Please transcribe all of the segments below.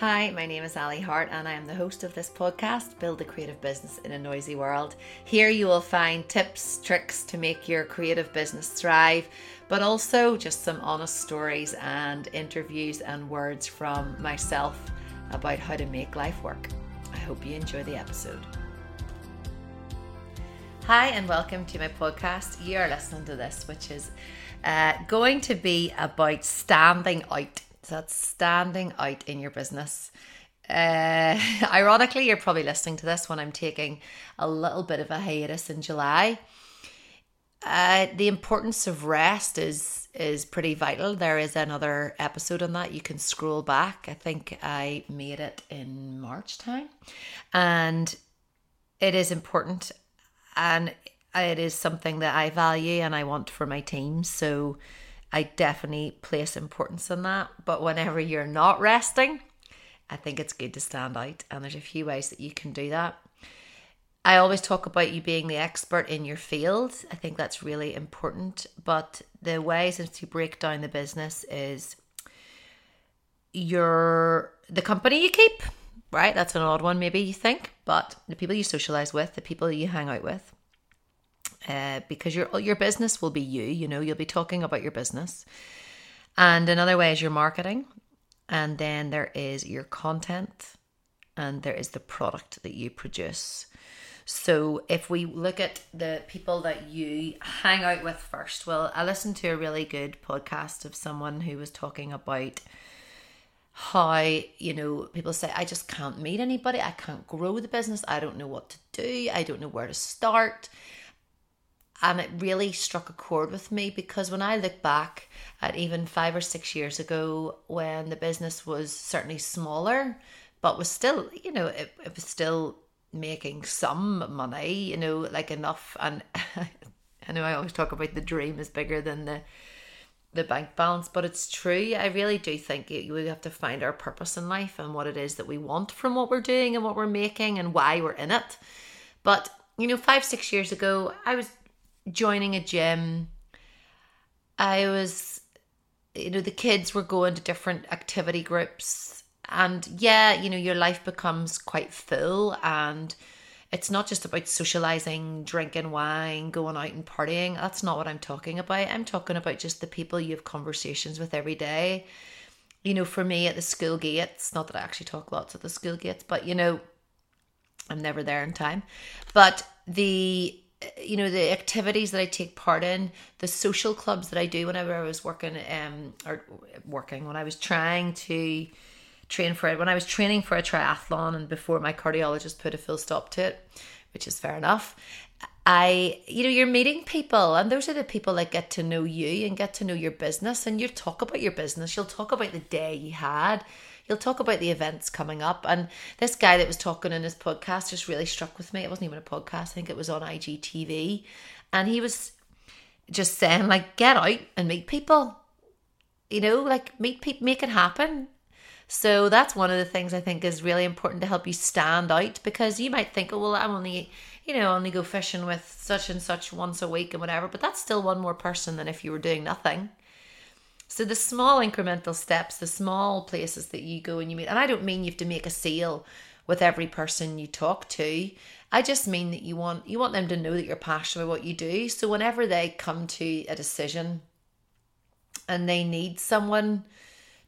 Hi, my name is Ali Hart and I am the host of this podcast, Build a Creative Business in a Noisy World. Here you will find tips, tricks to make your creative business thrive, but also just some honest stories and interviews and words from myself about how to make life work. I hope you enjoy the episode. Hi and welcome to my podcast. You are listening to this, which is going to be about standing out. So that's standing out in your business. Ironically, you're probably listening to this when I'm taking a little bit of a hiatus in July. The importance of rest is pretty vital. There is another episode on that. You can scroll back. I think I made it in March time. And it is important and it is something that I value and I want for my team. So I definitely place importance on that, but whenever you're not resting, I think it's good to stand out, and there's a few ways that you can do that. I always talk about you being the expert in your field. I think that's really important, but the ways to break down the business is the company you keep, right? That's an odd one maybe you think, but the people you socialize with, the people you hang out with. Because your business will be you know, you'll be talking about your business. And another way is your marketing. And then there is your content. And there is the product that you produce. So if we look at the people that you hang out with first, well, I listened to a really good podcast of someone who was talking about how, you know, people say, I just can't meet anybody. I can't grow the business. I don't know what to do. I don't know where to start. And it really struck a chord with me, because when I look back at even 5 or 6 years ago, when the business was certainly smaller, but was still, you know, it was still making some money, you know, like enough. And I know I always talk about the dream is bigger than the bank balance, but it's true. I really do think we have to find our purpose in life and what it is that we want from what we're doing and what we're making and why we're in it. But, you know, 5, 6 years ago, I was joining a gym, I was, you know, the kids were going to different activity groups, and yeah, you know, your life becomes quite full, and it's not just about socializing, drinking wine, going out and partying. That's not what I'm talking about. I'm talking about just the people you have conversations with every day. You know, for me at the school gates, not that I actually talk lots at the school gates, but you know, I'm never there in time, but the activities that I take part in, the social clubs that I do whenever I was when I was training for a triathlon, and before my cardiologist put a full stop to it, which is fair enough, you're meeting people, and those are the people that get to know you and get to know your business, and you talk about your business, you'll talk about the day you had, you'll talk about the events coming up. And this guy that was talking in his podcast just really struck with me. It wasn't even a podcast. I think it was on IGTV. And he was just saying, like, get out and meet people. You know, like, meet people, make it happen. So that's one of the things I think is really important to help you stand out, because you might think, oh, well, I'm only go fishing with such and such once a week and whatever. But that's still one more person than if you were doing nothing. So the small incremental steps, the small places that you go and you meet, and I don't mean you have to make a sale with every person you talk to. I just mean that you want them to know that you're passionate about what you do. So whenever they come to a decision and they need someone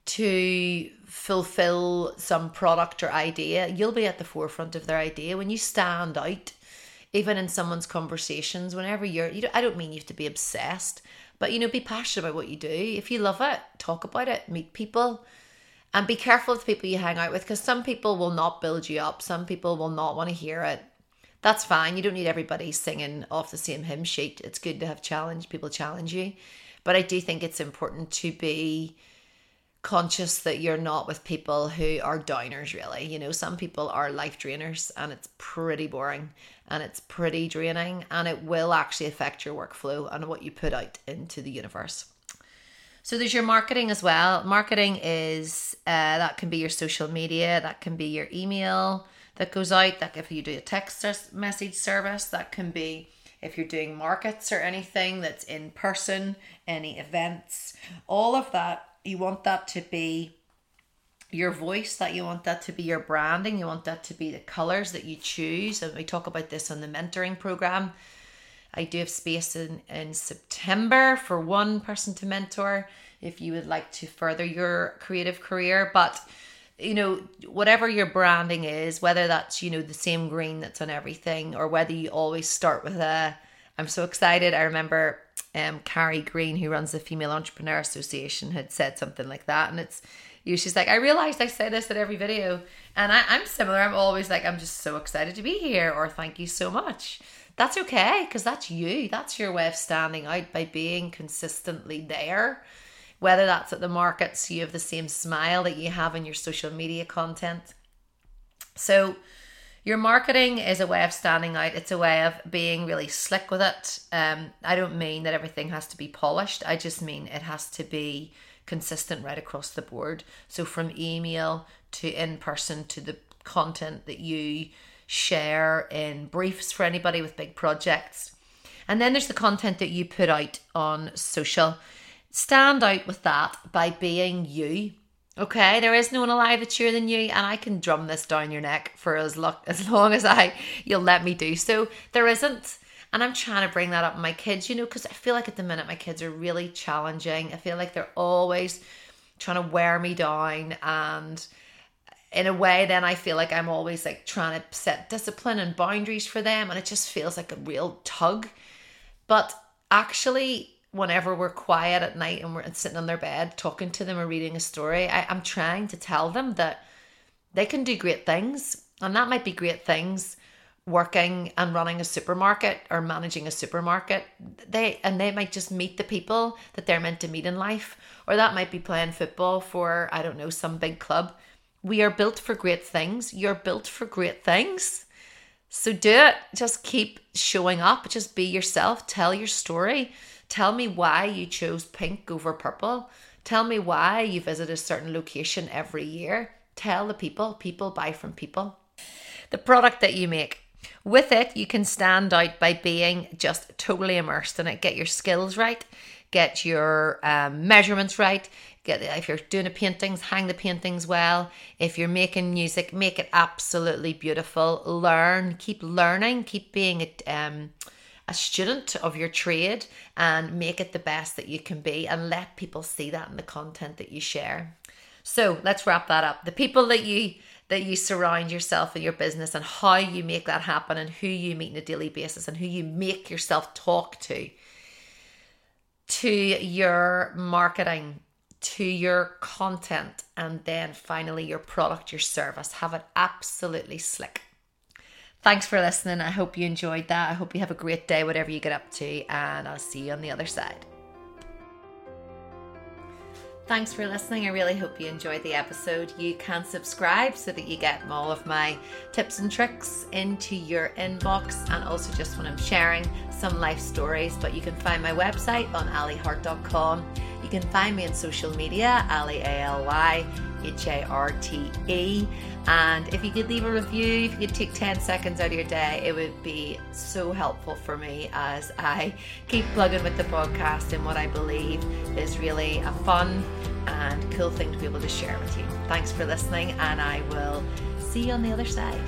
to fulfill some product or idea, you'll be at the forefront of their idea. When you stand out, even in someone's conversations, whenever I don't mean you have to be obsessed, but, you know, be passionate about what you do. If you love it, talk about it, meet people, and be careful of the people you hang out with, because some people will not build you up. Some people will not want to hear it. That's fine. You don't need everybody singing off the same hymn sheet. It's good to have people challenge you. But I do think it's important to be conscious that you're not with people who are downers, really. You know, some people are life drainers, and it's pretty boring and it's pretty draining, and it will actually affect your workflow and what you put out into the universe. So there's your marketing as well. Marketing is that can be your social media, that can be your email that goes out, that if you do a text message service, that can be if you're doing markets or anything that's in person, any events, all of that. You want that to be your voice, that you want that to be your branding, you want that to be the colors that you choose. And we talk about this on the mentoring program. I do have space in September for one person to mentor if you would like to further your creative career. But you know, whatever your branding is, whether that's, you know, the same green that's on everything, or whether you always start with a, I'm so excited. I remember Carrie Green, who runs the Female Entrepreneur Association, had said something like that. And it's, you know, she's like, I realized I say this at every video, and I'm similar. I'm always like, I'm just so excited to be here, or thank you so much. That's okay, because that's you. That's your way of standing out, by being consistently there. Whether that's at the markets, you have the same smile that you have in your social media content. So your marketing is a way of standing out. It's a way of being really slick with it. I don't mean that everything has to be polished. I just mean it has to be consistent right across the board. So from email to in-person to the content that you share in briefs for anybody with big projects. And then there's the content that you put out on social. Stand out with that by being you. Okay, there is no one alive that's youer than you, and I can drum this down your neck for as long as you'll let me do so. There isn't, and I'm trying to bring that up with my kids, you know, because I feel like at the minute my kids are really challenging. I feel like they're always trying to wear me down, and in a way then I feel like I'm always like trying to set discipline and boundaries for them, and it just feels like a real tug. But actually, whenever we're quiet at night and we're sitting on their bed talking to them or reading a story, I'm trying to tell them that they can do great things, and that might be great things working and running a supermarket or managing a supermarket. They might just meet the people that they're meant to meet in life, or that might be playing football for, I don't know, some big club. We are built for great things. You're built for great things. So do it. Just keep showing up. Just be yourself. Tell your story. Tell me why you chose pink over purple. Tell me why you visit a certain location every year. Tell the people. People buy from people. The product that you make. With it, you can stand out by being just totally immersed in it. Get your skills right. Get your measurements right. If you're doing the paintings, hang the paintings well. If you're making music, make it absolutely beautiful. Learn. Keep learning. Keep being a student of your trade, and make it the best that you can be, and let people see that in the content that you share. So let's wrap that up. The people that you surround yourself in your business, and how you make that happen, and who you meet on a daily basis, and who you make yourself talk to your marketing, to your content, and then finally your product, your service. Have it absolutely slick. Thanks for listening. I hope you enjoyed that. I hope you have a great day, whatever you get up to, and I'll see you on the other side. Thanks for listening. I really hope you enjoyed the episode. You can subscribe so that you get all of my tips and tricks into your inbox, and also just when I'm sharing some life stories. But you can find my website on alihart.com. You can find me on social media, Ali ALYHARTE. And if you could leave a review, if you could take 10 seconds out of your day, it would be so helpful for me as I keep plugging with the podcast and what I believe is really a fun and cool thing to be able to share with you. Thanks for listening, and I will see you on the other side.